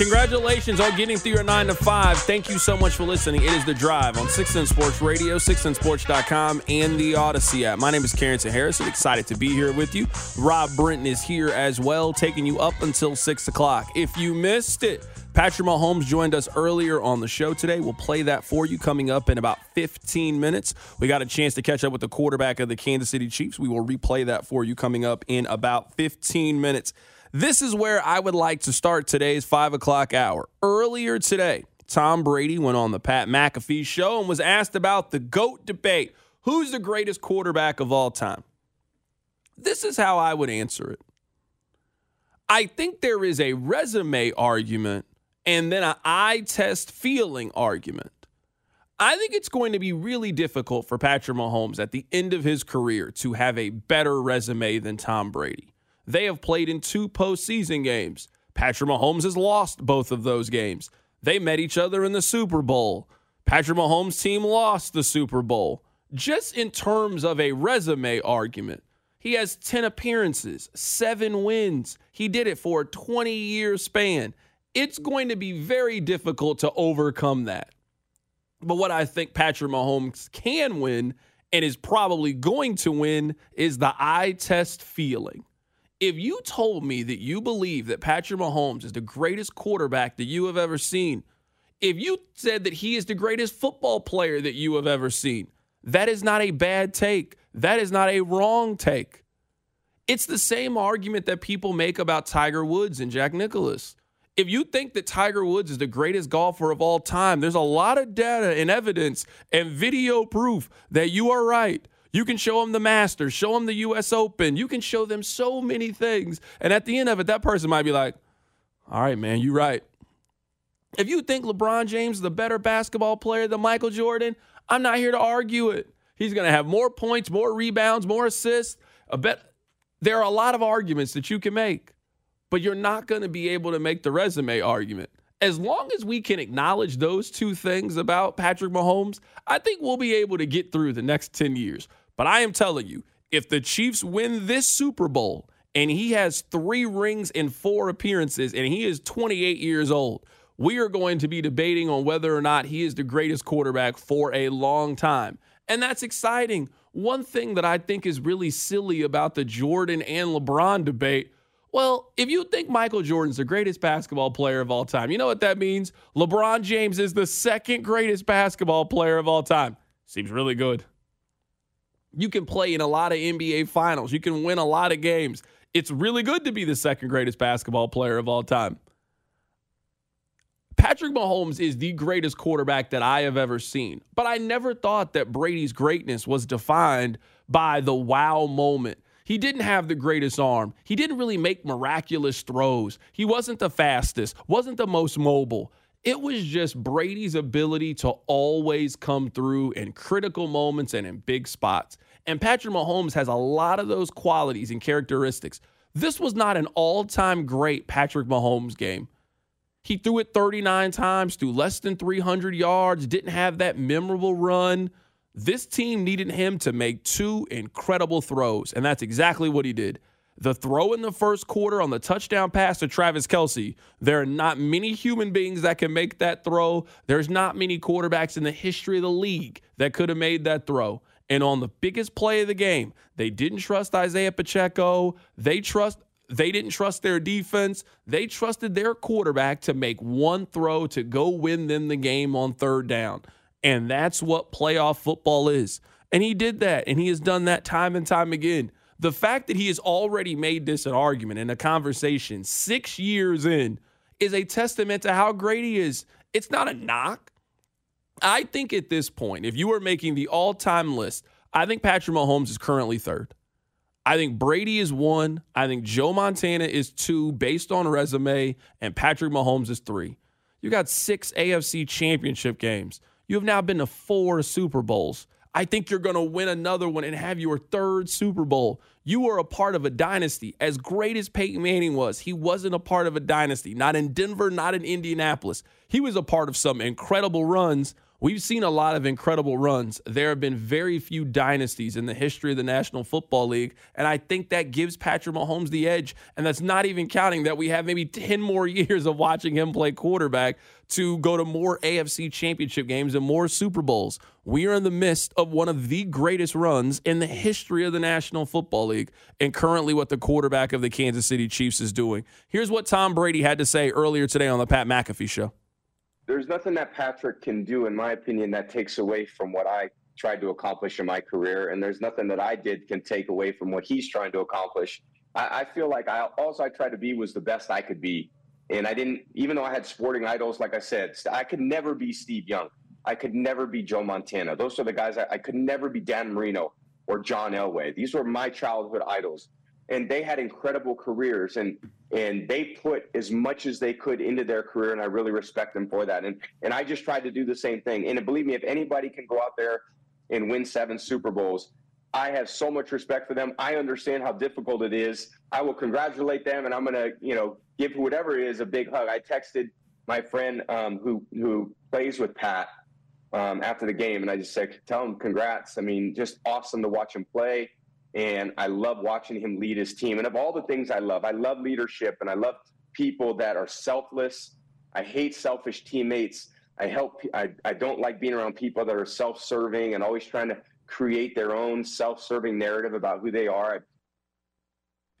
Congratulations on getting through your 9 to 5. Thank you so much for listening. It is The Drive on 610 Sports Radio, 610sports.com, and the Odyssey app. My name is Carrington Harrison. Excited to be here with you. Rob Brenton is here as well, taking you up until 6 o'clock. If you missed it, Patrick Mahomes joined us earlier on the show today. We'll play that for you coming up in about 15 minutes. We got a chance to catch up with the quarterback of the Kansas City Chiefs. We will replay that for you coming up in about 15 minutes. This is where I would like to start today's 5 o'clock hour. Earlier today, Tom Brady went on the Pat McAfee show and was asked about the GOAT debate. Who's the greatest quarterback of all time? This is how I would answer it. I think there is a resume argument and then an eye test feeling argument. I think it's going to be really difficult for Patrick Mahomes at the end of his career to have a better resume than Tom Brady. They have played in two postseason games. Patrick Mahomes has lost both of those games. They met each other in the Super Bowl. Patrick Mahomes' team lost the Super Bowl. Just in terms of a resume argument, he has 10 appearances, 7 wins. He did it for a 20-year span. It's going to be very difficult to overcome that. But what I think Patrick Mahomes can win and is probably going to win is the eye test feeling. If you told me that you believe that Patrick Mahomes is the greatest quarterback that you have ever seen, if you said that he is the greatest football player that you have ever seen, that is not a bad take. That is not a wrong take. It's the same argument that people make about Tiger Woods and Jack Nicklaus. If you think that Tiger Woods is the greatest golfer of all time, there's a lot of data and evidence and video proof that you are right. You can show them the Masters, show them the U.S. Open. You can show them so many things. And at the end of it, that person might be like, all right, man, you're right. If you think LeBron James is the better basketball player than Michael Jordan, I'm not here to argue it. He's going to have more points, more rebounds, more assists. There are a lot of arguments that you can make, but you're not going to be able to make the resume argument. As long as we can acknowledge those two things about Patrick Mahomes, I think we'll be able to get through the next 10 years. But I am telling you, if the Chiefs win this Super Bowl and he has 3 rings and 4 appearances and he is 28 years old, we are going to be debating on whether or not he is the greatest quarterback for a long time. And that's exciting. One thing that I think is really silly about the Jordan and LeBron debate, well, if you think Michael Jordan's the greatest basketball player of all time, you know what that means? LeBron James is the second greatest basketball player of all time. Seems really good. You can play in a lot of NBA finals. You can win a lot of games. It's really good to be the second greatest basketball player of all time. Patrick Mahomes is the greatest quarterback that I have ever seen, but I never thought that Brady's greatness was defined by the wow moment. He didn't have the greatest arm. He didn't really make miraculous throws. He wasn't the fastest, wasn't the most mobile. It was just Brady's ability to always come through in critical moments and in big spots. And Patrick Mahomes has a lot of those qualities and characteristics. This was not an all-time great Patrick Mahomes game. He threw it 39 times, threw less than 300 yards, didn't have that memorable run. This team needed him to make 2 incredible throws, and that's exactly what he did. The throw in the first quarter on the touchdown pass to Travis Kelce, there are not many human beings that can make that throw. There's not many quarterbacks in the history of the league that could have made that throw. And on the biggest play of the game, they didn't trust Isaiah Pacheco. They trust They didn't trust their defense. They trusted their quarterback to make one throw to go win them the game on third down. And that's what playoff football is. And he did that, and he has done that time and time again. The fact that he has already made this an argument and a conversation 6 years in is a testament to how great he is. It's not a knock. I think at this point, if you were making the all-time list, I think Patrick Mahomes is currently third. I think Brady is one. I think Joe Montana is two based on resume, and Patrick Mahomes is three. You got 6 AFC championship games. You have now been to 4 Super Bowls. I think you're going to win another one and have your 3rd Super Bowl. You are a part of a dynasty. As great as Peyton Manning was, he wasn't a part of a dynasty. Not in Denver, not in Indianapolis. He was a part of some incredible runs. We've seen a lot of incredible runs. There have been very few dynasties in the history of the National Football League, and I think that gives Patrick Mahomes the edge, and that's not even counting that we have maybe 10 more years of watching him play quarterback to go to more AFC championship games and more Super Bowls. We are in the midst of one of the greatest runs in the history of the National Football League, and currently what the quarterback of the Kansas City Chiefs is doing. Here's what Tom Brady had to say earlier today on the Pat McAfee Show. There's nothing that Patrick can do, in my opinion, that takes away from what I tried to accomplish in my career. And there's nothing that I did can take away from what he's trying to accomplish. I feel like I tried to be was the best I could be. And I didn't, even though I had sporting idols, like I said, I could never be Steve Young. I could never be Joe Montana. Those are the guys I could never be Dan Marino or John Elway. These were my childhood idols. And they had incredible careers, and they put as much as they could into their career, and I really respect them for that. And I just tried to do the same thing. And believe me, if anybody can go out there and win 7 Super Bowls, I have so much respect for them. I understand how difficult it is. I will congratulate them, and I'm going to, give whatever it is a big hug. I texted my friend who plays with Pat after the game, and I just said, tell him congrats. I mean, just awesome to watch him play. And I love watching him lead his team. And of all the things I love leadership, and I love people that are selfless. I hate selfish teammates. I don't like being around people that are self-serving and always trying to create their own self-serving narrative about who they are.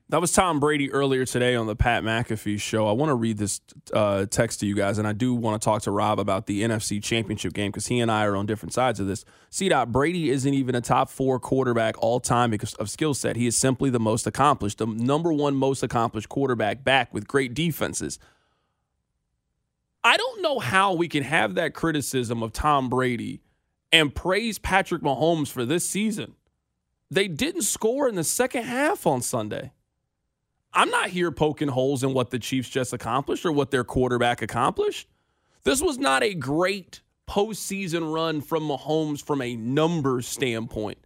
That was Tom Brady earlier today on the Pat McAfee Show. I want to read this text to you guys, and I do want to talk to Rob about the NFC Championship game because he and I are on different sides of this. C-Dot, Brady isn't even a top 4 quarterback all time because of skill set. He is simply the most accomplished, the #1 most accomplished quarterback back with great defenses. I don't know how we can have that criticism of Tom Brady and praise Patrick Mahomes for this season. They didn't score in the second half on Sunday. I'm not here poking holes in what the Chiefs just accomplished or what their quarterback accomplished. This was not a great postseason run from Mahomes from a numbers standpoint.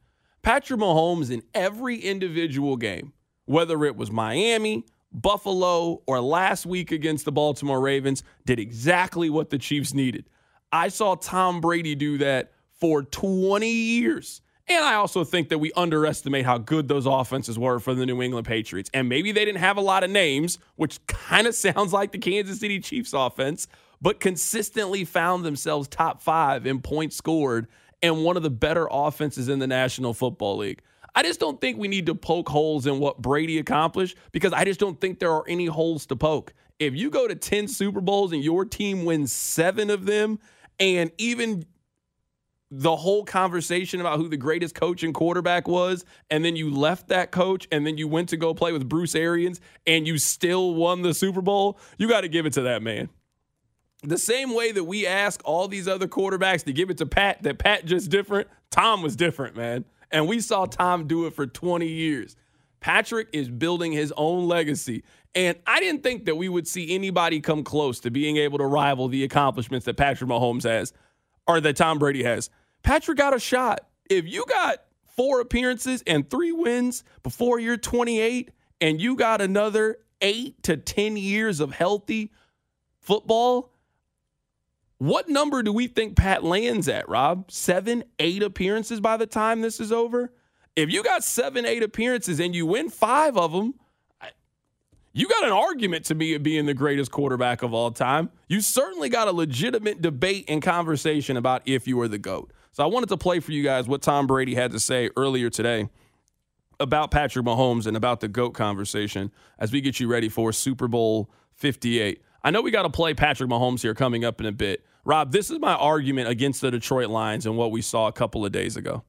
Patrick Mahomes in every individual game, whether it was Miami, Buffalo, or last week against the Baltimore Ravens, did exactly what the Chiefs needed. I saw Tom Brady do that for 20 years. And I also think that we underestimate how good those offenses were for the New England Patriots. And maybe they didn't have a lot of names, which kind of sounds like the Kansas City Chiefs offense, but consistently found themselves top 5 in points scored and one of the better offenses in the National Football League. I just don't think we need to poke holes in what Brady accomplished because I just don't think there are any holes to poke. If you go to 10 Super Bowls and your team wins 7 of them, and even the whole conversation about who the greatest coach and quarterback was, and then you left that coach, and then you went to go play with Bruce Arians, and you still won the Super Bowl, you got to give it to that man. The same way that we ask all these other quarterbacks to give it to Pat, that Pat just different, Tom was different, man. And we saw Tom do it for 20 years. Patrick is building his own legacy. And I didn't think that we would see anybody come close to being able to rival the accomplishments that Patrick Mahomes has. Or that Tom Brady has. Patrick got a shot. If you got 4 appearances and 3 wins before you're 28, and you got another 8 to 10 years of healthy football, what number do we think Pat lands at, Rob? 7, 8 appearances by the time this is over? If you got 7, 8 appearances and you win 5 of them, you got an argument to me of being the greatest quarterback of all time. You certainly got a legitimate debate and conversation about if you are the GOAT. So I wanted to play for you guys what Tom Brady had to say earlier today about Patrick Mahomes and about the GOAT conversation as we get you ready for Super Bowl 58. I know we got to play Patrick Mahomes here coming up in a bit. Rob, this is my argument against the Detroit Lions and what we saw a couple of days ago.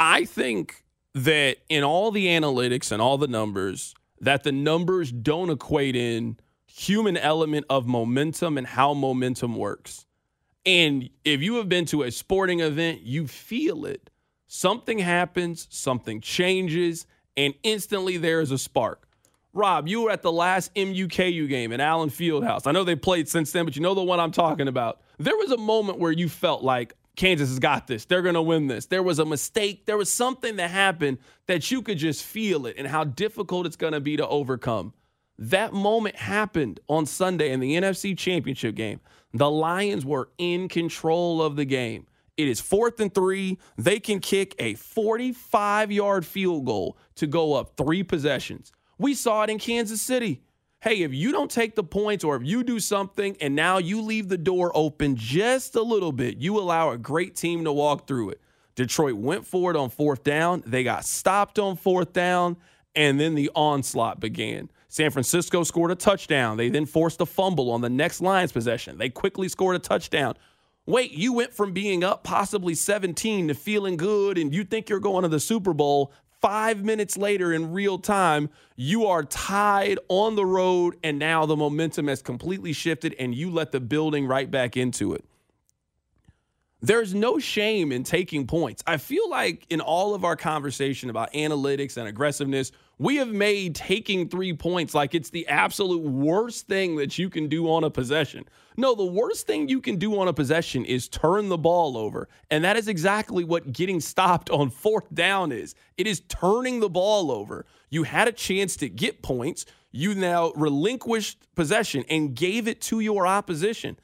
I think that in all the analytics and all the numbers, that the numbers don't equate in human element of momentum and how momentum works. And if you have been to a sporting event, you feel it. Something happens, something changes, and instantly there is a spark. Rob, you were at the last MUKU game at Allen Fieldhouse. I know they played since then, but you know the one I'm talking about. There was a moment where you felt like, Kansas has got this. They're going to win this. There was a mistake. There was something that happened that you could just feel it and how difficult it's going to be to overcome. That moment happened on Sunday in the NFC Championship game. The Lions were in control of the game. It is 4th and 3. They can kick a 45-yard field goal to go up 3 possessions. We saw it in Kansas City. Hey, if you don't take the points or if you do something and now you leave the door open just a little bit, you allow a great team to walk through it. Detroit went for it on 4th down. They got stopped on 4th down, and then the onslaught began. San Francisco scored a touchdown. They then forced a fumble on the next Lions possession. They quickly scored a touchdown. Wait, you went from being up possibly 17 to feeling good and you think you're going to the Super Bowl. 5 minutes later in real time, you are tied on the road, and now the momentum has completely shifted, and you let the building right back into it. There's no shame in taking points. I feel like in all of our conversation about analytics and aggressiveness, we have made taking 3 points like it's the absolute worst thing that you can do on a possession. No, the worst thing you can do on a possession is turn the ball over. And that is exactly what getting stopped on 4th down is. It is turning the ball over. You had a chance to get points. You now relinquished possession and gave it to your opposition.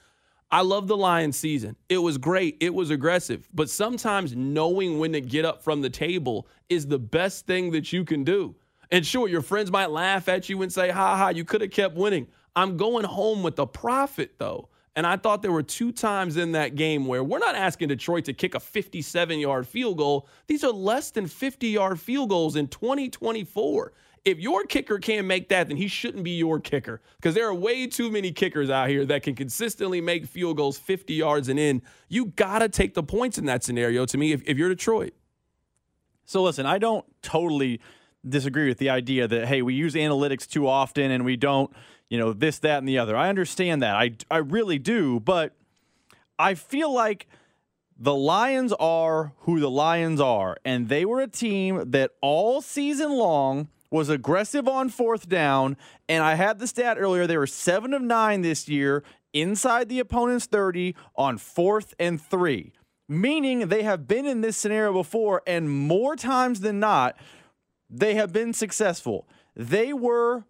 I love the Lions season. It was great. It was aggressive. But sometimes knowing when to get up from the table is the best thing that you can do. And sure, your friends might laugh at you and say, ha ha, you could have kept winning. I'm going home with a profit, though. And I thought there were 2 times in that game where we're not asking Detroit to kick a 57-yard field goal. These are less than 50-yard field goals in 2024. If your kicker can't make that, then he shouldn't be your kicker, because there are way too many kickers out here that can consistently make field goals 50 yards and in. You got to take the points in that scenario, to me, if you're Detroit. So, listen, I don't totally disagree with the idea that, hey, we use analytics too often and we don't, this, that, and the other. I understand that. I really do, but I feel like the Lions are who the Lions are, and they were a team that all season long was aggressive on 4th down, and I had the stat earlier. They were 7 of 9 this year inside the opponent's 30 on 4th and 3, meaning they have been in this scenario before, and more times than not, they have been successful. They were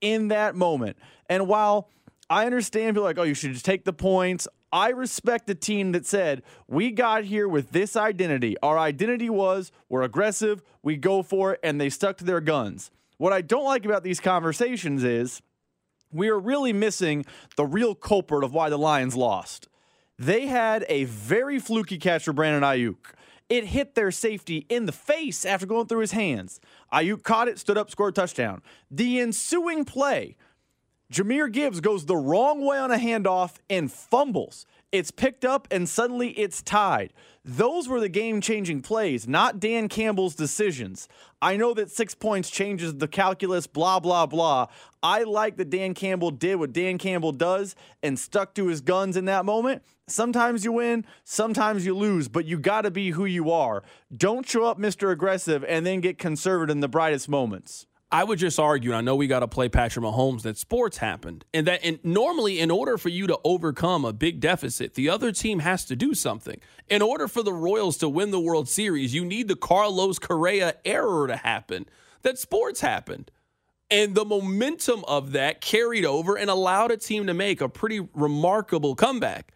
in that moment. And while I understand people are like, oh, you should just take the points, I respect the team that said, we got here with this identity. Our identity was we're aggressive, we go for it, and they stuck to their guns. What I don't like about these conversations is we are really missing the real culprit of why the Lions lost. They had a very fluky catch for Brandon Ayuk. It hit their safety in the face after going through his hands. Ayuk caught it, stood up, scored a touchdown. The ensuing play, Jahmyr Gibbs goes the wrong way on a handoff and fumbles. It's picked up, and suddenly it's tied. Those were the game-changing plays, not Dan Campbell's decisions. I know that 6 points changes the calculus, blah, blah, blah. I like that Dan Campbell did what Dan Campbell does and stuck to his guns in that moment. Sometimes you win, sometimes you lose, but you got to be who you are. Don't show up Mr. Aggressive and then get conservative in the brightest moments. I would just argue, and I know we got to play Patrick Mahomes, that sports happened. And that normally, in order for you to overcome a big deficit, the other team has to do something. In order for the Royals to win the World Series, you need the Carlos Correa error to happen. That sports happened. And the momentum of that carried over and allowed a team to make a pretty remarkable comeback.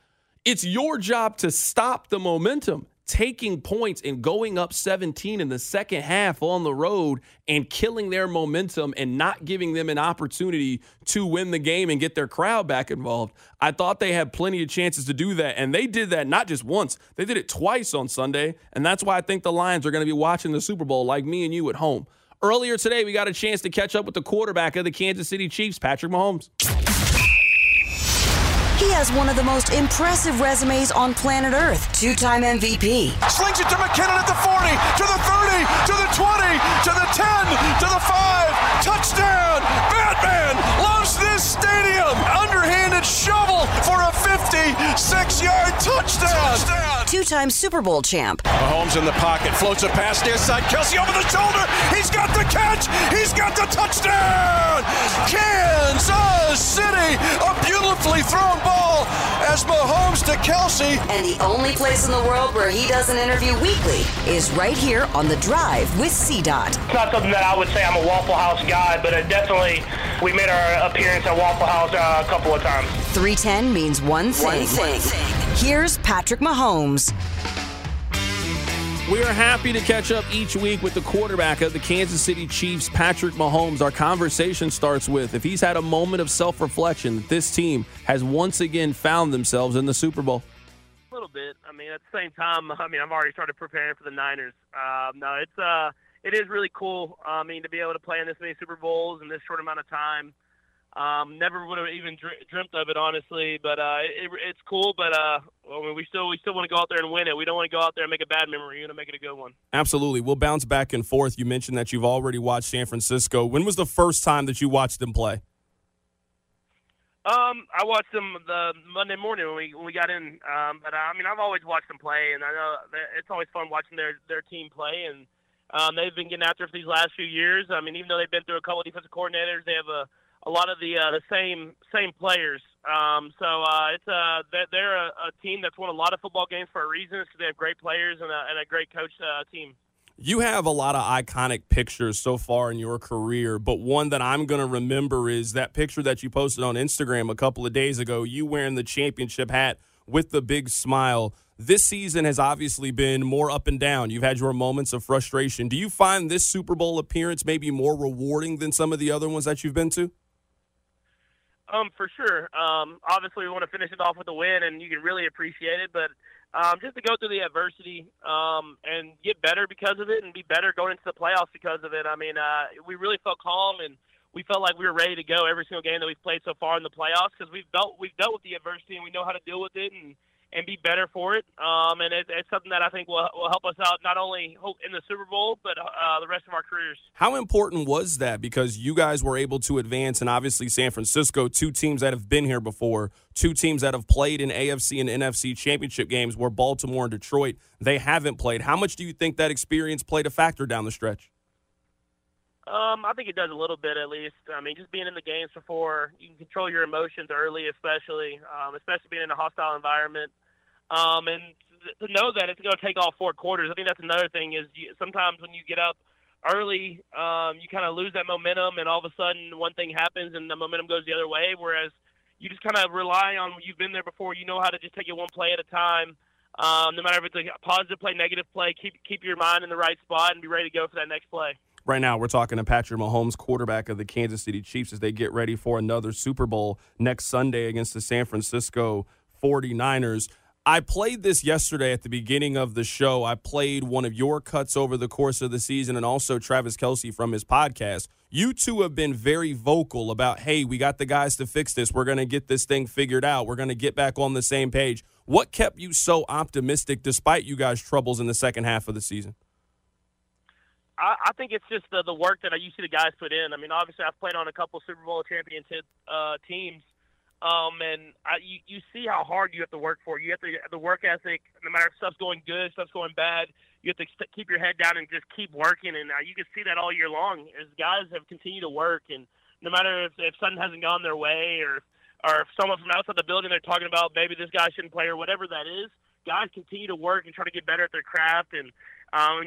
It's your job to stop the momentum. taking points and going up 17 in the second half on the road and killing their momentum and not giving them an opportunity to win the game and get their crowd back involved. I thought they had plenty of chances to do that, and they did that not just once. They did it twice on Sunday, and that's why I think the Lions are going to be watching the Super Bowl like me and you at home. Earlier today, we got a chance to catch up with the quarterback of the Kansas City Chiefs, Patrick Mahomes. He has one of the most impressive resumes on planet Earth. Two-time MVP. Slings it to McKinnon at the 40, to the 30, to the 20, to the 10, to the 5. Touchdown! Batman loves this stadium. Underhanded shovel for a 56-yard touchdown. Two-time Super Bowl champ. Mahomes in the pocket. Floats a pass near side. Kelce over the shoulder. He's got the catch. He's got the touchdown. Kansas City. A beautifully thrown ball as Mahomes to Kelce. And the only place in the world where he does an interview weekly is right here on The Drive with CDOT. It's not something that I would say I'm a Waffle House guy, but definitely we made our appearance at Waffle House a couple of times. 310 means one thing. Here's Patrick Mahomes. We are happy to catch up each week with the quarterback of the Kansas City Chiefs, Patrick Mahomes. Our conversation starts with if he's had a moment of self-reflection, this team has once again found themselves in the Super Bowl. A little bit. At the same time, I've already started preparing for the Niners. It is really cool. To be able to play in this many Super Bowls in this short amount of time. Never would have even dreamt of it, honestly. But it's cool. But we still want to go out there and win it. We don't want to go out there and make a bad memory. You know, make it a good one. Absolutely. We'll bounce back and forth. You mentioned that you've already watched San Francisco. When was the first time that you watched them play? I watched them the Monday morning when we got in. I've always watched them play, and I know it's always fun watching their team play. And they've been getting after it for these last few years. Even though they've been through a couple of defensive coordinators, they have a lot of the same players. They're a team that's won a lot of football games for a reason. It's because they have great players and a great coach team. You have a lot of iconic pictures so far in your career, but one that I'm going to remember is that picture that you posted on Instagram a couple of days ago, you wearing the championship hat with the big smile. This season has obviously been more up and down. You've had your moments of frustration. Do you find this Super Bowl appearance maybe more rewarding than some of the other ones that you've been to? For sure. Obviously, we want to finish it off with a win, and you can really appreciate it. But just to go through the adversity and get better because of it and be better going into the playoffs because of it, we really felt calm, and we felt like we were ready to go every single game that we've played so far in the playoffs because we've dealt with the adversity, and we know how to deal with it and be better for it. It's something that I think will help us out not only in the Super Bowl, but the rest of our careers. How important was that? Because you guys were able to advance, and obviously San Francisco, two teams that have been here before, two teams that have played in AFC and NFC championship games where Baltimore and Detroit, they haven't played. How much do you think that experience played a factor down the stretch? I think it does a little bit, at least. Just being in the games before, you can control your emotions early, especially being in a hostile environment. And to know that it's going to take all four quarters, I think that's another thing is sometimes when you get up early, you kind of lose that momentum, and all of a sudden one thing happens and the momentum goes the other way, whereas you just kind of rely on you've been there before. You know how to just take it one play at a time. No matter if it's a positive play, negative play, keep your mind in the right spot and be ready to go for that next play. Right now, we're talking to Patrick Mahomes, quarterback of the Kansas City Chiefs, as they get ready for another Super Bowl next Sunday against the San Francisco 49ers. I played this yesterday at the beginning of the show. I played one of your cuts over the course of the season and also Travis Kelce from his podcast. You two have been very vocal about, hey, we got the guys to fix this. We're going to get this thing figured out. We're going to get back on the same page. What kept you so optimistic despite you guys' troubles in the second half of the season? I think it's just the work that I used to the guys put in. Obviously, I've played on a couple Super Bowl championship teams, and you see how hard you have to work for. You have to the work ethic. No matter if stuff's going good, stuff's going bad, you have to keep your head down and just keep working. And you can see that all year long as guys have continued to work. And no matter if something hasn't gone their way or if someone from outside the building they're talking about maybe this guy shouldn't play or whatever that is, guys continue to work and try to get better at their craft. And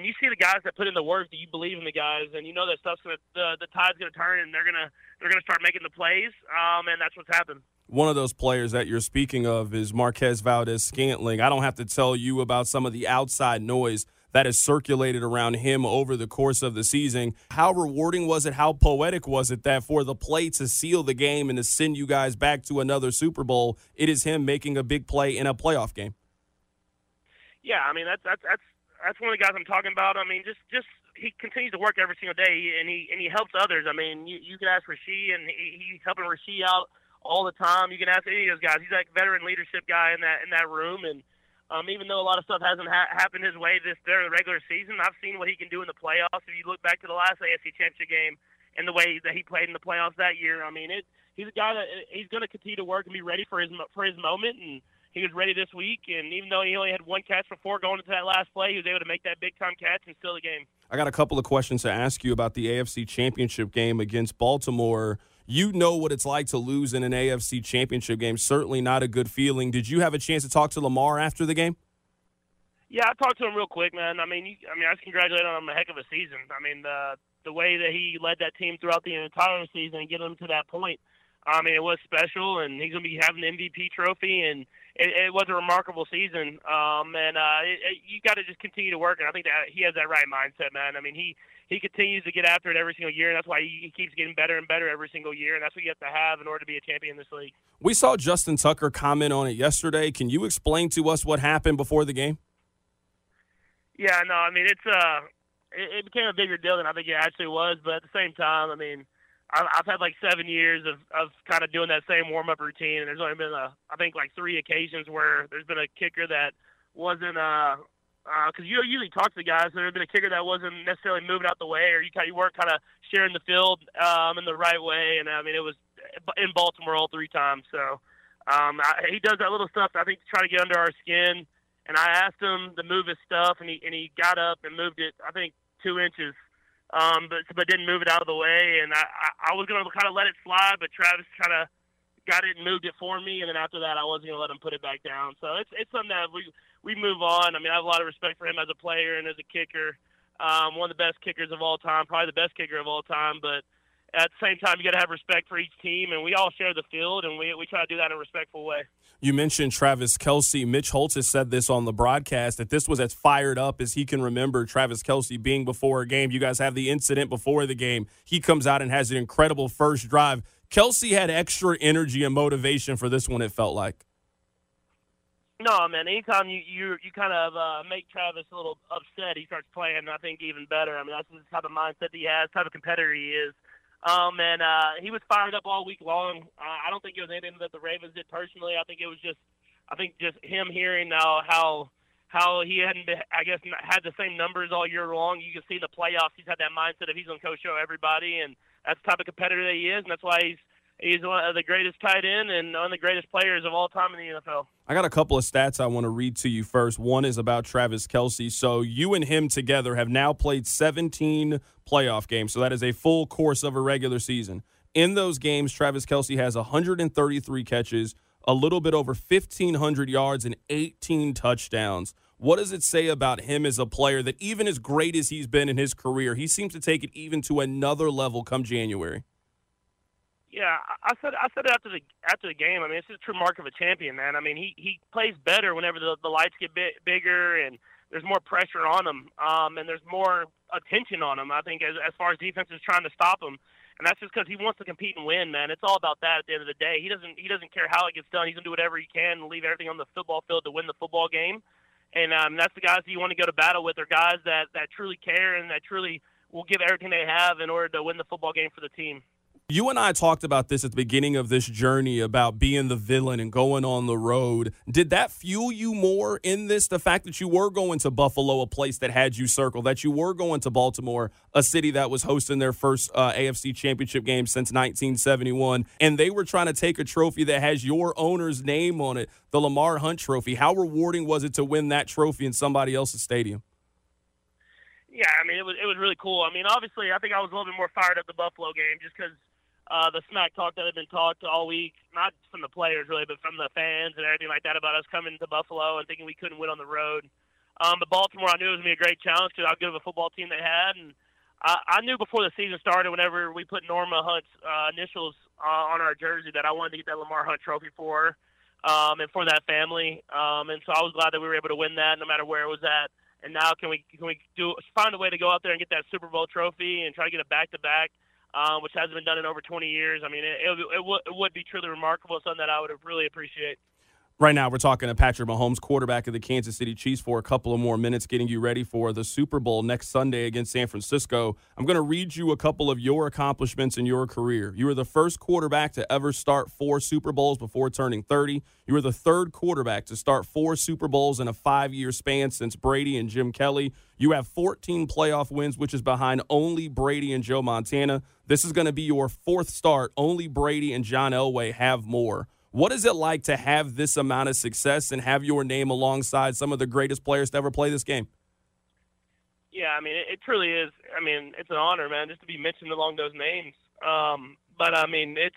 you see the guys that put in the work, that you believe in the guys, and you know that stuff's the tide's going to turn, and they're going to start making the plays, and that's what's happened. One of those players that you're speaking of is Marquez Valdes-Scantling. I don't have to tell you about some of the outside noise that has circulated around him over the course of the season. How rewarding was it? How poetic was it that for the play to seal the game and to send you guys back to another Super Bowl, it is him making a big play in a playoff game? Yeah, I mean, that's one of the guys I'm talking about. I mean, just he continues to work every single day, and he helps others. I mean, you can ask Rasheed, and he's helping Rasheed out all the time. You can ask any of those guys. He's like veteran leadership guy in that room, and even though a lot of stuff hasn't happened his way during the regular season, I've seen what he can do in the playoffs. If you look back to the last AFC Championship game and the way that he played in the playoffs that year, I mean, he's a guy that he's going to continue to work and be ready for his moment, and he was ready this week. And even though he only had one catch before going into that last play, he was able to make that big-time catch and seal the game. I got a couple of questions to ask you about the AFC Championship game against Baltimore. You know what it's like to lose in an AFC championship game. Certainly not a good feeling. Did you have a chance to talk to Lamar after the game? Yeah, I talked to him real quick, man. I just congratulate him on a heck of a season. I mean, the way that he led that team throughout the entire season and getting them to that point, I mean, it was special, and he's going to be having the MVP trophy, and it was a remarkable season. You got to just continue to work, and I think that he has that right mindset, man. I mean, he continues to get after it every single year, and that's why he keeps getting better and better every single year, and that's what you have to have in order to be a champion in this league. We saw Justin Tucker comment on it yesterday. Can you explain to us what happened before the game? Yeah, no, I mean, it became a bigger deal than I think it actually was, but at the same time, I mean, I've had like 7 years of kind of doing that same warm-up routine, and there's only been, I think, like 3 occasions where there's been a kicker that wasn't because you usually talk to the guys, there had been a kicker that wasn't necessarily moving out the way, or you weren't kind of sharing the field in the right way. And, I mean, it was in Baltimore all 3 times. So he does that little stuff, I think, to try to get under our skin. And I asked him to move his stuff, and he got up and moved it, I think, 2 inches, but didn't move it out of the way. And I was going to kind of let it slide, but Travis kind of got it and moved it for me, and then after that I wasn't going to let him put it back down. So it's something that we move on. I mean, I have a lot of respect for him as a player and as a kicker. One of the best kickers of all time, probably the best kicker of all time. But at the same time, you got to have respect for each team, and we all share the field, and we try to do that in a respectful way. You mentioned Travis Kelce. Mitch Holtz has said this on the broadcast, that this was as fired up as he can remember Travis Kelce being before a game. You guys have the incident before the game. He comes out and has an incredible first drive. Kelce had extra energy and motivation for this one, it felt like. No, man, anytime you kind of make Travis a little upset, he starts playing, I think, even better. I mean, that's the type of mindset he has, type of competitor he is. He was fired up all week long. I don't think it was anything that the Ravens did personally. I think it was just him hearing how he hadn't been, I guess, had the same numbers all year long. You can see in the playoffs he's had that mindset of he's going to co-show everybody, and that's the type of competitor that he is, and that's why he's one of the greatest tight end and one of the greatest players of all time in the NFL. I got a couple of stats I want to read to you first. One is about Travis Kelce. So you and him together have now played 17 playoff games, so that is a full course of a regular season. In those games, Travis Kelce has 133 catches, a little bit over 1,500 yards, and 18 touchdowns. What does it say about him as a player that even as great as he's been in his career, he seems to take it even to another level come January? Yeah, I said it after the game. I mean, it's just a true mark of a champion, man. I mean, he plays better whenever the lights get bigger and there's more pressure on him, and there's more attention on him, I think, as far as defense is trying to stop him. And that's just because he wants to compete and win, man. It's all about that at the end of the day. He doesn't care how it gets done. He's going to do whatever he can and leave everything on the football field to win the football game. And that's the guys that you want to go to battle with, are guys that truly care and that truly will give everything they have in order to win the football game for the team. You and I talked about this at the beginning of this journey, about being the villain and going on the road. Did that fuel you more in this, the fact that you were going to Buffalo, a place that had you circled, that you were going to Baltimore, a city that was hosting their first AFC championship game since 1971, and they were trying to take a trophy that has your owner's name on it, the Lamar Hunt Trophy? How rewarding was it to win that trophy in somebody else's stadium? Yeah, I mean, it was really cool. I mean, obviously, I think I was a little bit more fired up the Buffalo game just because the smack talk that had been talked all week, not from the players really, but from the fans and everything like that about us coming to Buffalo and thinking we couldn't win on the road. But Baltimore, I knew it was going to be a great challenge because how good of a football team they had. And I knew before the season started, whenever we put Norma Hunt's initials on our jersey that I wanted to get that Lamar Hunt trophy for, and for that family. And so I was glad that we were able to win that no matter where it was at. And now can we find a way to go out there and get that Super Bowl trophy and try to get a back-to-back, which hasn't been done in over 20 years. I mean, it would be truly remarkable, something that I would really appreciate. Right now we're talking to Patrick Mahomes, quarterback of the Kansas City Chiefs, for a couple of more minutes, getting you ready for the Super Bowl next Sunday against San Francisco. I'm going to read you a couple of your accomplishments in your career. You were the first quarterback to ever start 4 Super Bowls before turning 30. You were the third quarterback to start 4 Super Bowls in a 5-year span since Brady and Jim Kelly. You have 14 playoff wins, which is behind only Brady and Joe Montana. This is going to be your 4th start. Only Brady and John Elway have more. What is it like to have this amount of success and have your name alongside some of the greatest players to ever play this game? Yeah, I mean, it truly is. I mean, it's an honor, man, just to be mentioned along those names. But, I mean, it's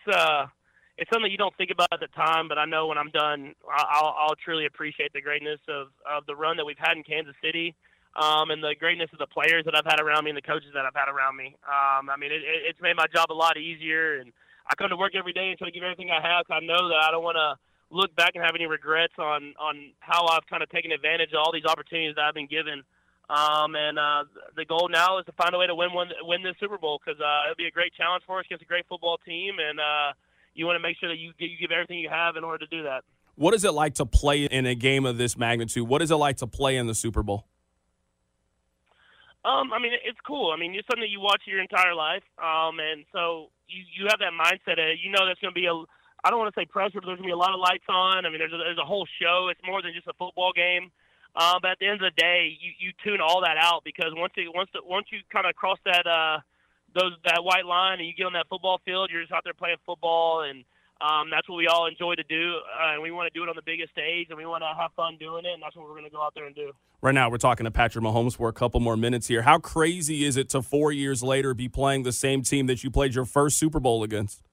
something you don't think about at the time, but I know when I'm done, I'll truly appreciate the greatness of the run that we've had in Kansas City, and the greatness of the players that I've had around me and the coaches that I've had around me. I mean, it's made my job a lot easier, and I come to work every day and try to give everything I have, because I know that I don't want to look back and have any regrets on how I've kind of taken advantage of all these opportunities that I've been given. The goal now is to find a way to win this Super Bowl, because it'll be a great challenge for us against a great football team, and you want to make sure that you give everything you have in order to do that. What is it like to play in a game of this magnitude? What is it like to play in the Super Bowl? I mean, it's cool. I mean, it's something that you watch your entire life, and so you have that mindset of, you know, there's going to be I don't want to say pressure, but there's going to be a lot of lights on. I mean, there's a whole show. It's more than just a football game. But at the end of the day, you tune all that out, because once you kind of cross that white line and you get on that football field, you're just out there playing football, and that's what we all enjoy to do, and we want to do it on the biggest stage, and we want to have fun doing it, and that's what we're going to go out there and do. Right now we're talking to Patrick Mahomes for a couple more minutes here. How crazy is it to 4 years later be playing the same team that you played your first Super Bowl against?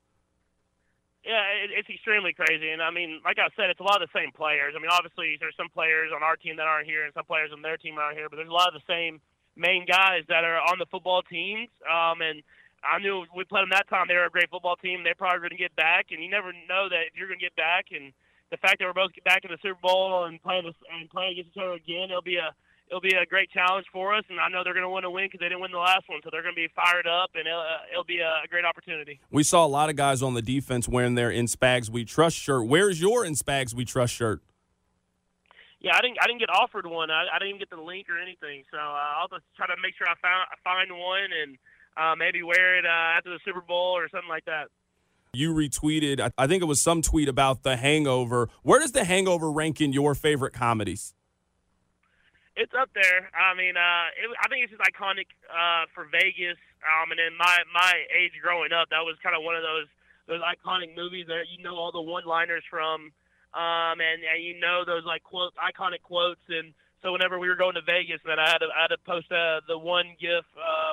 Yeah, it's extremely crazy, and I mean, like I said, it's a lot of the same players. I mean, obviously there's some players on our team that aren't here and some players on their team aren't here, but there's a lot of the same main guys that are on the football teams, and I knew we played them that time. They were a great football team. They're probably going to get back, and you never know that if you're going to get back. And the fact that we're both back in the Super Bowl and playing against each other again, it'll be a great challenge for us. And I know they're going to want to win, because they didn't win the last one, so they're going to be fired up, and it'll be a great opportunity. We saw a lot of guys on the defense wearing their "In Spags We Trust" shirt. Where's your "In Spags We Trust" shirt? Yeah, I didn't get offered one. I didn't even get the link or anything. So I'll just try to make sure I find one and. Maybe wear it after the Super Bowl or something like that. You retweeted, I think it was some tweet about The Hangover. Where does The Hangover rank in your favorite comedies? It's up there. I mean, I think it's just iconic for Vegas. And in my age growing up, that was kind of one of those iconic movies that you know all the one-liners from. And you know those like quotes, iconic quotes, and so whenever we were going to Vegas, man, I had to post the one GIF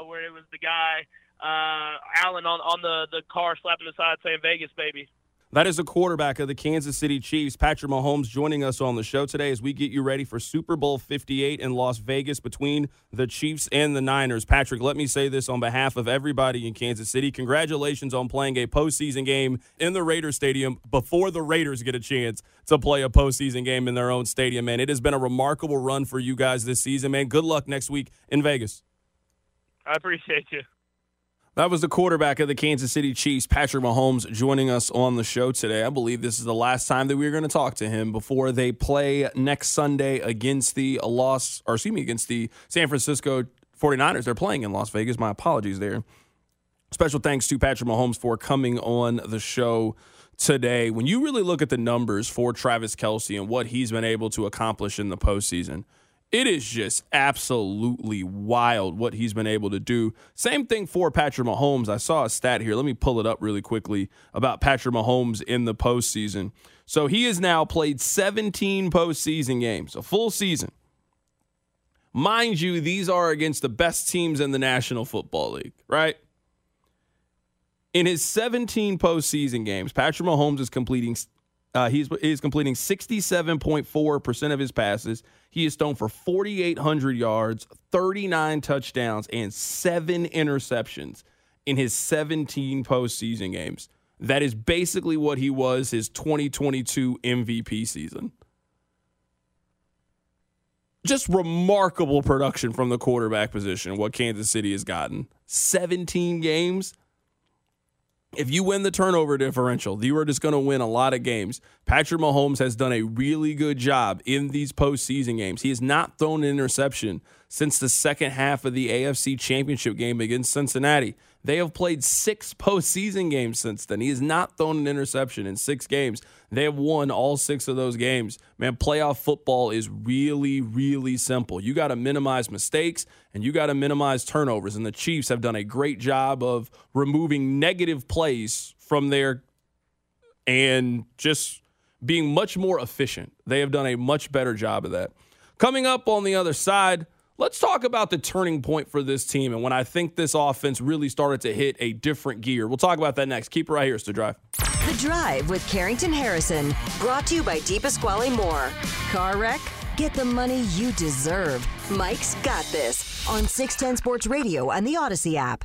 where it was the guy, Allen, on the car slapping the side saying "Vegas, baby." That is the quarterback of the Kansas City Chiefs, Patrick Mahomes, joining us on the show today as we get you ready for Super Bowl 58 in Las Vegas between the Chiefs and the Niners. Patrick, let me say this on behalf of everybody in Kansas City. Congratulations on playing a postseason game in the Raiders Stadium before the Raiders get a chance to play a postseason game in their own stadium, man. It has been a remarkable run for you guys this season, man. Good luck next week in Vegas. I appreciate you. That was the quarterback of the Kansas City Chiefs, Patrick Mahomes, joining us on the show today. I believe this is the last time that we're going to talk to him before they play next Sunday against the San Francisco 49ers. They're playing in Las Vegas. My apologies there. Special thanks to Patrick Mahomes for coming on the show today. When you really look at the numbers for Travis Kelce and what he's been able to accomplish in the postseason, it is just absolutely wild what he's been able to do. Same thing for Patrick Mahomes. I saw a stat here. Let me pull it up really quickly about Patrick Mahomes in the postseason. So he has now played 17 postseason games, a full season. Mind you, these are against the best teams in the National Football League, right? In his 17 postseason games, Patrick Mahomes is completing he's completing 67.4% of his passes. He is thrown for 4,800 yards, 39 touchdowns, and 7 interceptions in his 17 postseason games. That is basically what he was his 2022 MVP season. Just remarkable production from the quarterback position, what Kansas City has gotten. 17 games. If you win the turnover differential, you are just going to win a lot of games. Patrick Mahomes has done a really good job in these postseason games. He has not thrown an interception since the second half of the AFC Championship game against Cincinnati. They have played 6 postseason games since then. He has not thrown an interception in 6 games. They have won all 6 of those games. Man, playoff football is really, really simple. You got to minimize mistakes and you got to minimize turnovers. And the Chiefs have done a great job of removing negative plays from their and just being much more efficient. They have done a much better job of that. Coming up on the other side, let's talk about the turning point for this team and when I think this offense really started to hit a different gear. We'll talk about that next. Keep it right here. It's The Drive. The Drive with Carrington Harrison. Brought to you by De Pasquale Moore. Car wreck? Get the money you deserve. Mike's got this on 610 Sports Radio and the Odyssey app.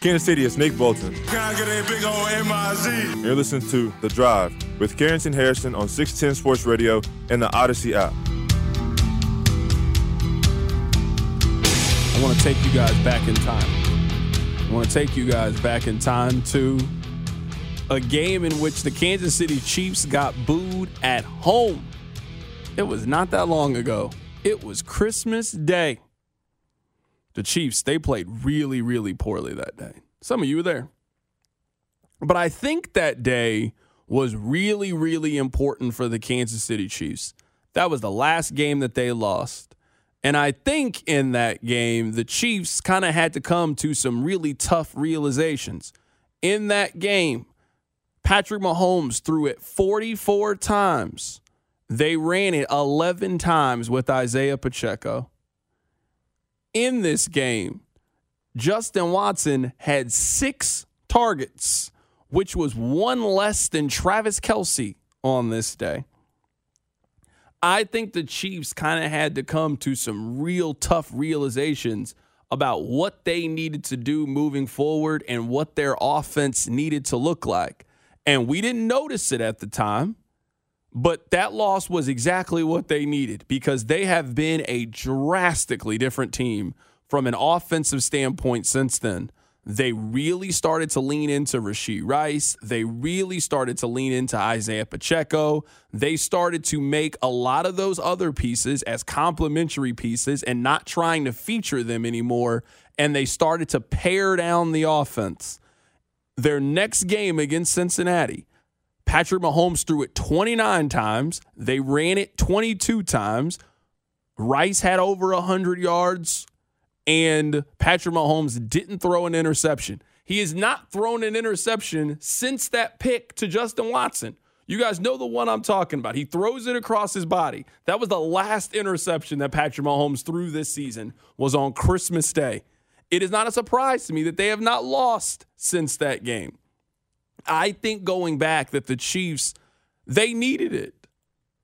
Kansas City, it's Nick Bolton. Big old M-I-Z. You're listening to The Drive with Carrington Harrison on 610 Sports Radio and the Odyssey app. I want to take you guys back in time. To a game in which the Kansas City Chiefs got booed at home. It was not that long ago. It was Christmas Day. The Chiefs, they played really, really poorly that day. Some of you were there. But I think that day was really, really important for the Kansas City Chiefs. That was the last game that they lost. And I think in that game, the Chiefs kind of had to come to some really tough realizations. In that game, Patrick Mahomes threw it 44 times. They ran it 11 times with Isaiah Pacheco. In this game, Justin Watson had 6 targets, which was 1 less than Travis Kelce on this day. I think the Chiefs kind of had to come to some real tough realizations about what they needed to do moving forward and what their offense needed to look like. And we didn't notice it at the time, but that loss was exactly what they needed because they have been a drastically different team from an offensive standpoint since then. They really started to lean into Rashee Rice. They really started to lean into Isaiah Pacheco. They started to make a lot of those other pieces as complementary pieces and not trying to feature them anymore. And they started to pare down the offense. Their next game against Cincinnati, Patrick Mahomes threw it 29 times. They ran it 22 times. Rice had over 100 yards, and Patrick Mahomes didn't throw an interception. He has not thrown an interception since that pick to Justin Watson. You guys know the one I'm talking about. He throws it across his body. That was the last interception that Patrick Mahomes threw this season, was on Christmas Day. It is not a surprise to me that they have not lost since that game. I think going back that the Chiefs, they needed it.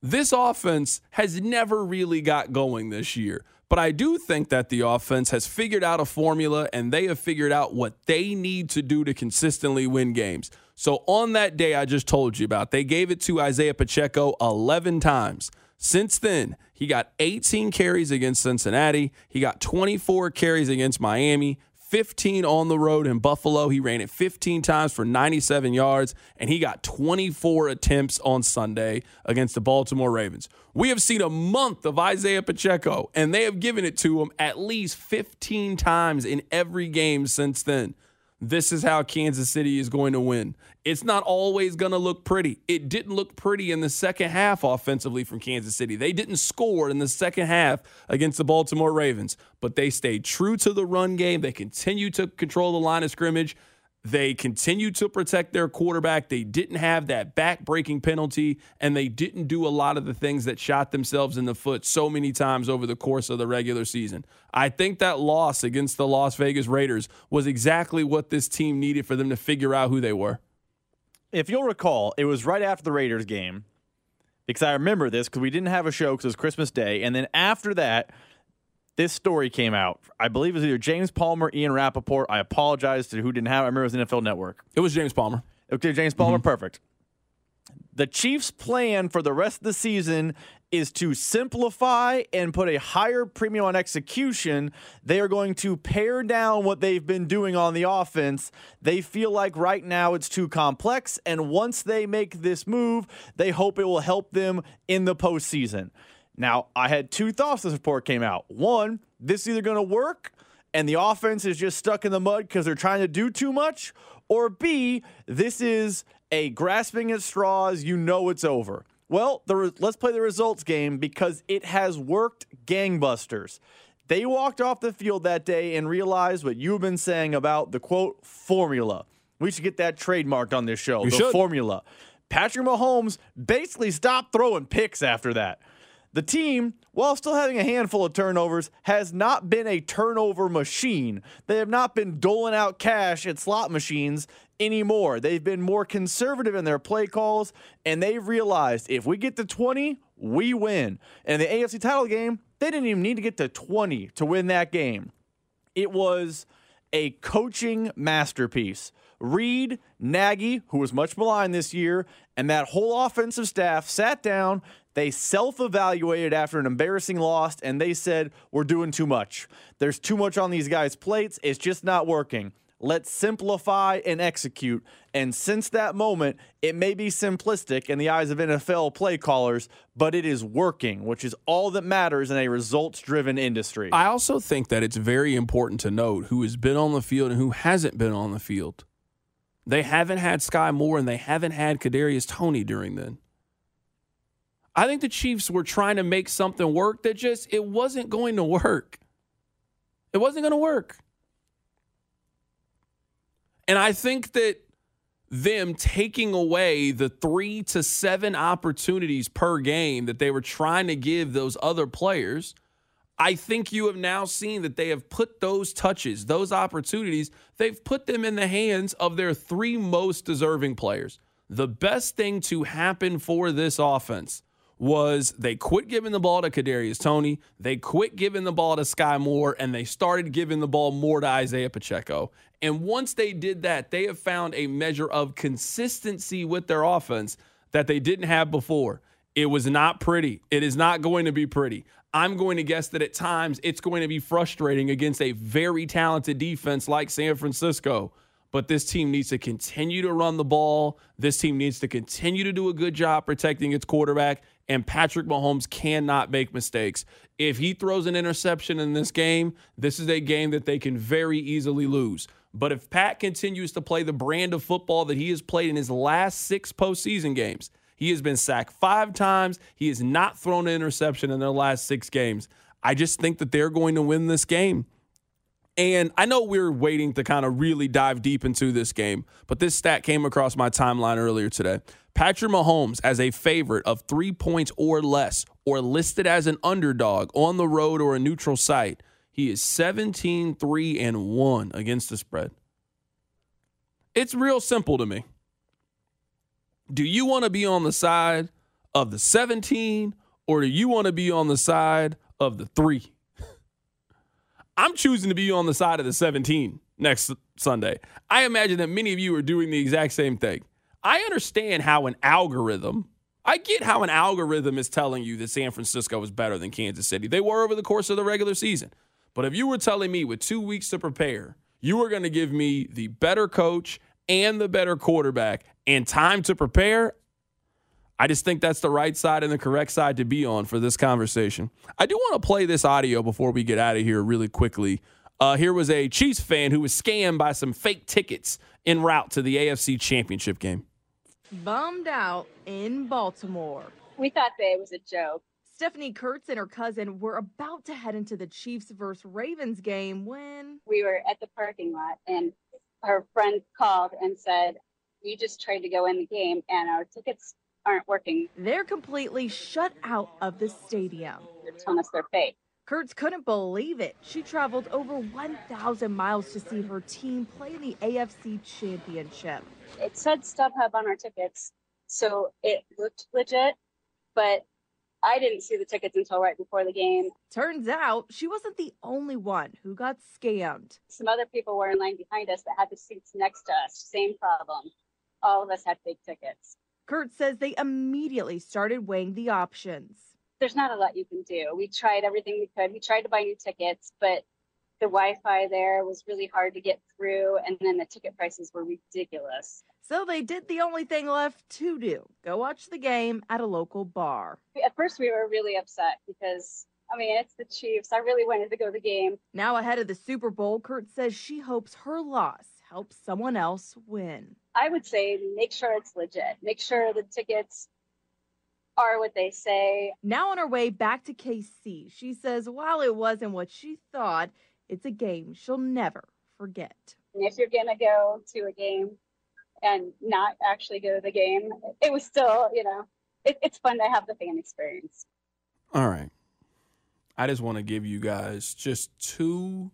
This offense has never really got going this year. But I do think that the offense has figured out a formula, and they have figured out what they need to do to consistently win games. So on that day I just told you about, they gave it to Isaiah Pacheco 11 times. Since then, he got 18 carries against Cincinnati. He got 24 carries against Miami, 15 on the road in Buffalo. He ran it 15 times for 97 yards, and he got 24 attempts on Sunday against the Baltimore Ravens. We have seen a month of Isaiah Pacheco, and they have given it to him at least 15 times in every game since then. This is how Kansas City is going to win. It's not always going to look pretty. It didn't look pretty in the second half offensively from Kansas City. They didn't score in the second half against the Baltimore Ravens, but they stayed true to the run game. They continued to control the line of scrimmage. They continued to protect their quarterback. They didn't have that back-breaking penalty, and they didn't do a lot of the things that shot themselves in the foot so many times over the course of the regular season. I think that loss against the Las Vegas Raiders was exactly what this team needed for them to figure out who they were. If you'll recall, it was right after the Raiders game, because I remember this because we didn't have a show because it was Christmas Day. And then after that, this story came out. I believe it was either James Palmer, Ian Rappaport. I apologize to who didn't have it. I remember it was NFL Network. It was James Palmer. Okay, James Palmer, perfect. The Chiefs' plan for the rest of the season is to simplify and put a higher premium on execution. They are going to pare down what they've been doing on the offense. They feel like right now it's too complex, and once they make this move, they hope it will help them in the postseason. Now, I had two thoughts this report came out. One, this is either going to work, and the offense is just stuck in the mud because they're trying to do too much, or B, this is a grasping at straws, you know it's over. Well, let's play the results game because it has worked gangbusters. They walked off the field that day and realized what you've been saying about the, quote, formula. We should get that trademarked on this show, formula. Patrick Mahomes basically stopped throwing picks after that. The team, while still having a handful of turnovers, has not been a turnover machine. They have not been doling out cash at slot machines anymore. They've been more conservative in their play calls, and they've realized if we get to 20, we win. And the AFC title game, they didn't even need to get to 20 to win that game. It was a coaching masterpiece. Reed, Nagy, who was much maligned this year, and that whole offensive staff sat down. They self-evaluated after an embarrassing loss, and they said, we're doing too much. There's too much on these guys' plates. It's just not working. Let's simplify and execute. And since that moment, it may be simplistic in the eyes of NFL play callers, but it is working, which is all that matters in a results-driven industry. I also think that it's very important to note who has been on the field and who hasn't been on the field. They haven't had Sky Moore, and they haven't had Kadarius Toney during then. I think the Chiefs were trying to make something work that just, it wasn't going to work. It wasn't going to work. And I think that them taking away the 3 to 7 opportunities per game that they were trying to give those other players, I think you have now seen that they have put those touches, those opportunities, they've put them in the hands of their 3 most deserving players. The best thing to happen for this offense was they quit giving the ball to Kadarius Toney, they quit giving the ball to Sky Moore, and they started giving the ball more to Isaiah Pacheco. And once they did that, they have found a measure of consistency with their offense that they didn't have before. It was not pretty. It is not going to be pretty. I'm going to guess that at times it's going to be frustrating against a very talented defense like San Francisco. But this team needs to continue to run the ball. This team needs to continue to do a good job protecting its quarterback. And Patrick Mahomes cannot make mistakes. If he throws an interception in this game, this is a game that they can very easily lose. But if Pat continues to play the brand of football that he has played in his last 6 postseason games, he has been sacked 5 times. He has not thrown an interception in their last 6 games. I just think that they're going to win this game. And I know we're waiting to kind of really dive deep into this game, but this stat came across my timeline earlier today. Patrick Mahomes as a favorite of 3 points or less, or listed as an underdog on the road or a neutral site, he is 17-3-1 against the spread. It's real simple to me. Do you want to be on the side of the 17, or do you want to be on the side of the 3? I'm choosing to be on the side of the 17 next Sunday. I imagine that many of you are doing the exact same thing. I understand how an algorithm, I get how an algorithm is telling you that San Francisco is better than Kansas City. They were over the course of the regular season. But if you were telling me with 2 weeks to prepare, you were going to give me the better coach and the better quarterback and time to prepare, I just think that's the right side and the correct side to be on for this conversation. I do want to play this audio before we get out of here really quickly. Here was a Chiefs fan who was scammed by some fake tickets en route to the AFC Championship game. Bummed out in Baltimore. We thought that it was a joke. Stephanie Kurtz and her cousin were about to head into the Chiefs versus Ravens game when... We were at the parking lot and her friend called and said, "You just tried to go in the game and our tickets aren't working." They're completely shut out of the stadium. They're telling us they're fake. Kurtz couldn't believe it. She traveled over 1,000 miles to see her team play in the AFC Championship. It said StubHub on our tickets, so it looked legit, but I didn't see the tickets until right before the game. Turns out she wasn't the only one who got scammed. Some other people were in line behind us that had the seats next to us. Same problem. All of us had fake tickets. Kurt says they immediately started weighing the options. There's not a lot you can do. We tried everything we could. We tried to buy new tickets, but the Wi-Fi there was really hard to get through, and then the ticket prices were ridiculous. So they did the only thing left to do, go watch the game at a local bar. At first, we were really upset because, it's the Chiefs. I really wanted to go to the game. Now ahead of the Super Bowl, Kurt says she hopes her loss helps someone else win. I would say make sure it's legit. Make sure the tickets are what they say. Now on her way back to KC, she says while it wasn't what she thought, it's a game she'll never forget. If you're going to go to a game and not actually go to the game, it was still, it's fun to have the fan experience. All right. I just want to give you guys just two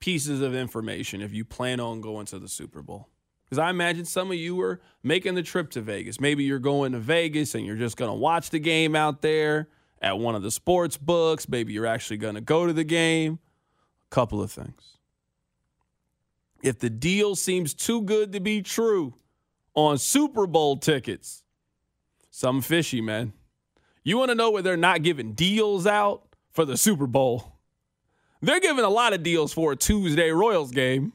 pieces of information if you plan on going to the Super Bowl. Because I imagine some of you are making the trip to Vegas. Maybe you're going to Vegas and you're just going to watch the game out there at one of the sports books. Maybe you're actually going to go to the game. A couple of things. If the deal seems too good to be true on Super Bowl tickets, something fishy, man. You want to know where they're not giving deals out for the Super Bowl? They're giving a lot of deals for a Tuesday Royals game.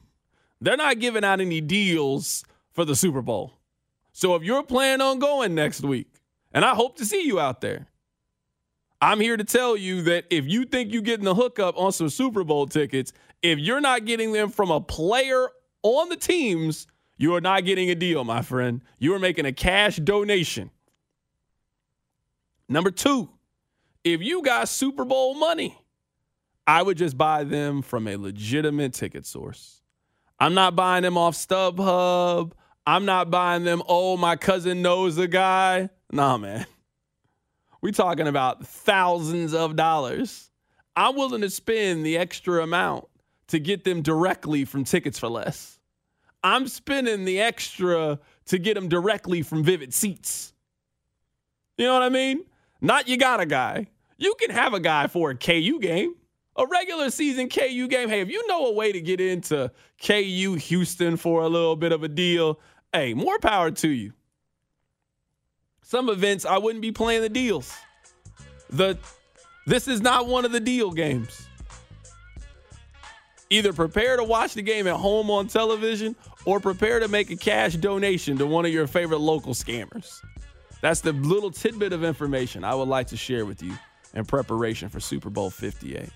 They're not giving out any deals for the Super Bowl. So if you're planning on going next week, and I hope to see you out there, I'm here to tell you that if you think you're getting the hookup on some Super Bowl tickets, if you're not getting them from a player on the teams, you are not getting a deal, my friend. You are making a cash donation. Number two, if you got Super Bowl money, I would just buy them from a legitimate ticket source. I'm not buying them off StubHub. I'm not buying them, my cousin knows a guy. Nah, man. We talking about thousands of dollars. I'm willing to spend the extra amount to get them directly from Tickets for Less. I'm spending the extra to get them directly from Vivid Seats. You know what I mean? Not you got a guy. You can have a guy for a KU game. A regular season KU game. Hey, if you know a way to get into KU Houston for a little bit of a deal, hey, more power to you. Some events, I wouldn't be playing the deals. This is not one of the deal games. Either prepare to watch the game at home on television or prepare to make a cash donation to one of your favorite local scammers. That's the little tidbit of information I would like to share with you in preparation for Super Bowl 58.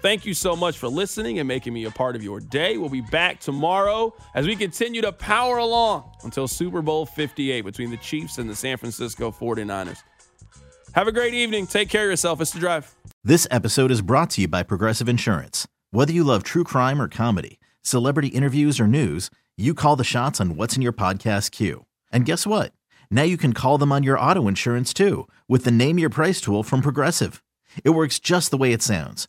Thank you so much for listening and making me a part of your day. We'll be back tomorrow as we continue to power along until Super Bowl 58 between the Chiefs and the San Francisco 49ers. Have a great evening. Take care of yourself. It's The Drive. This episode is brought to you by Progressive Insurance. Whether you love true crime or comedy, celebrity interviews or news, you call the shots on what's in your podcast queue. And guess what? Now you can call them on your auto insurance too with the Name Your Price tool from Progressive. It works just the way it sounds.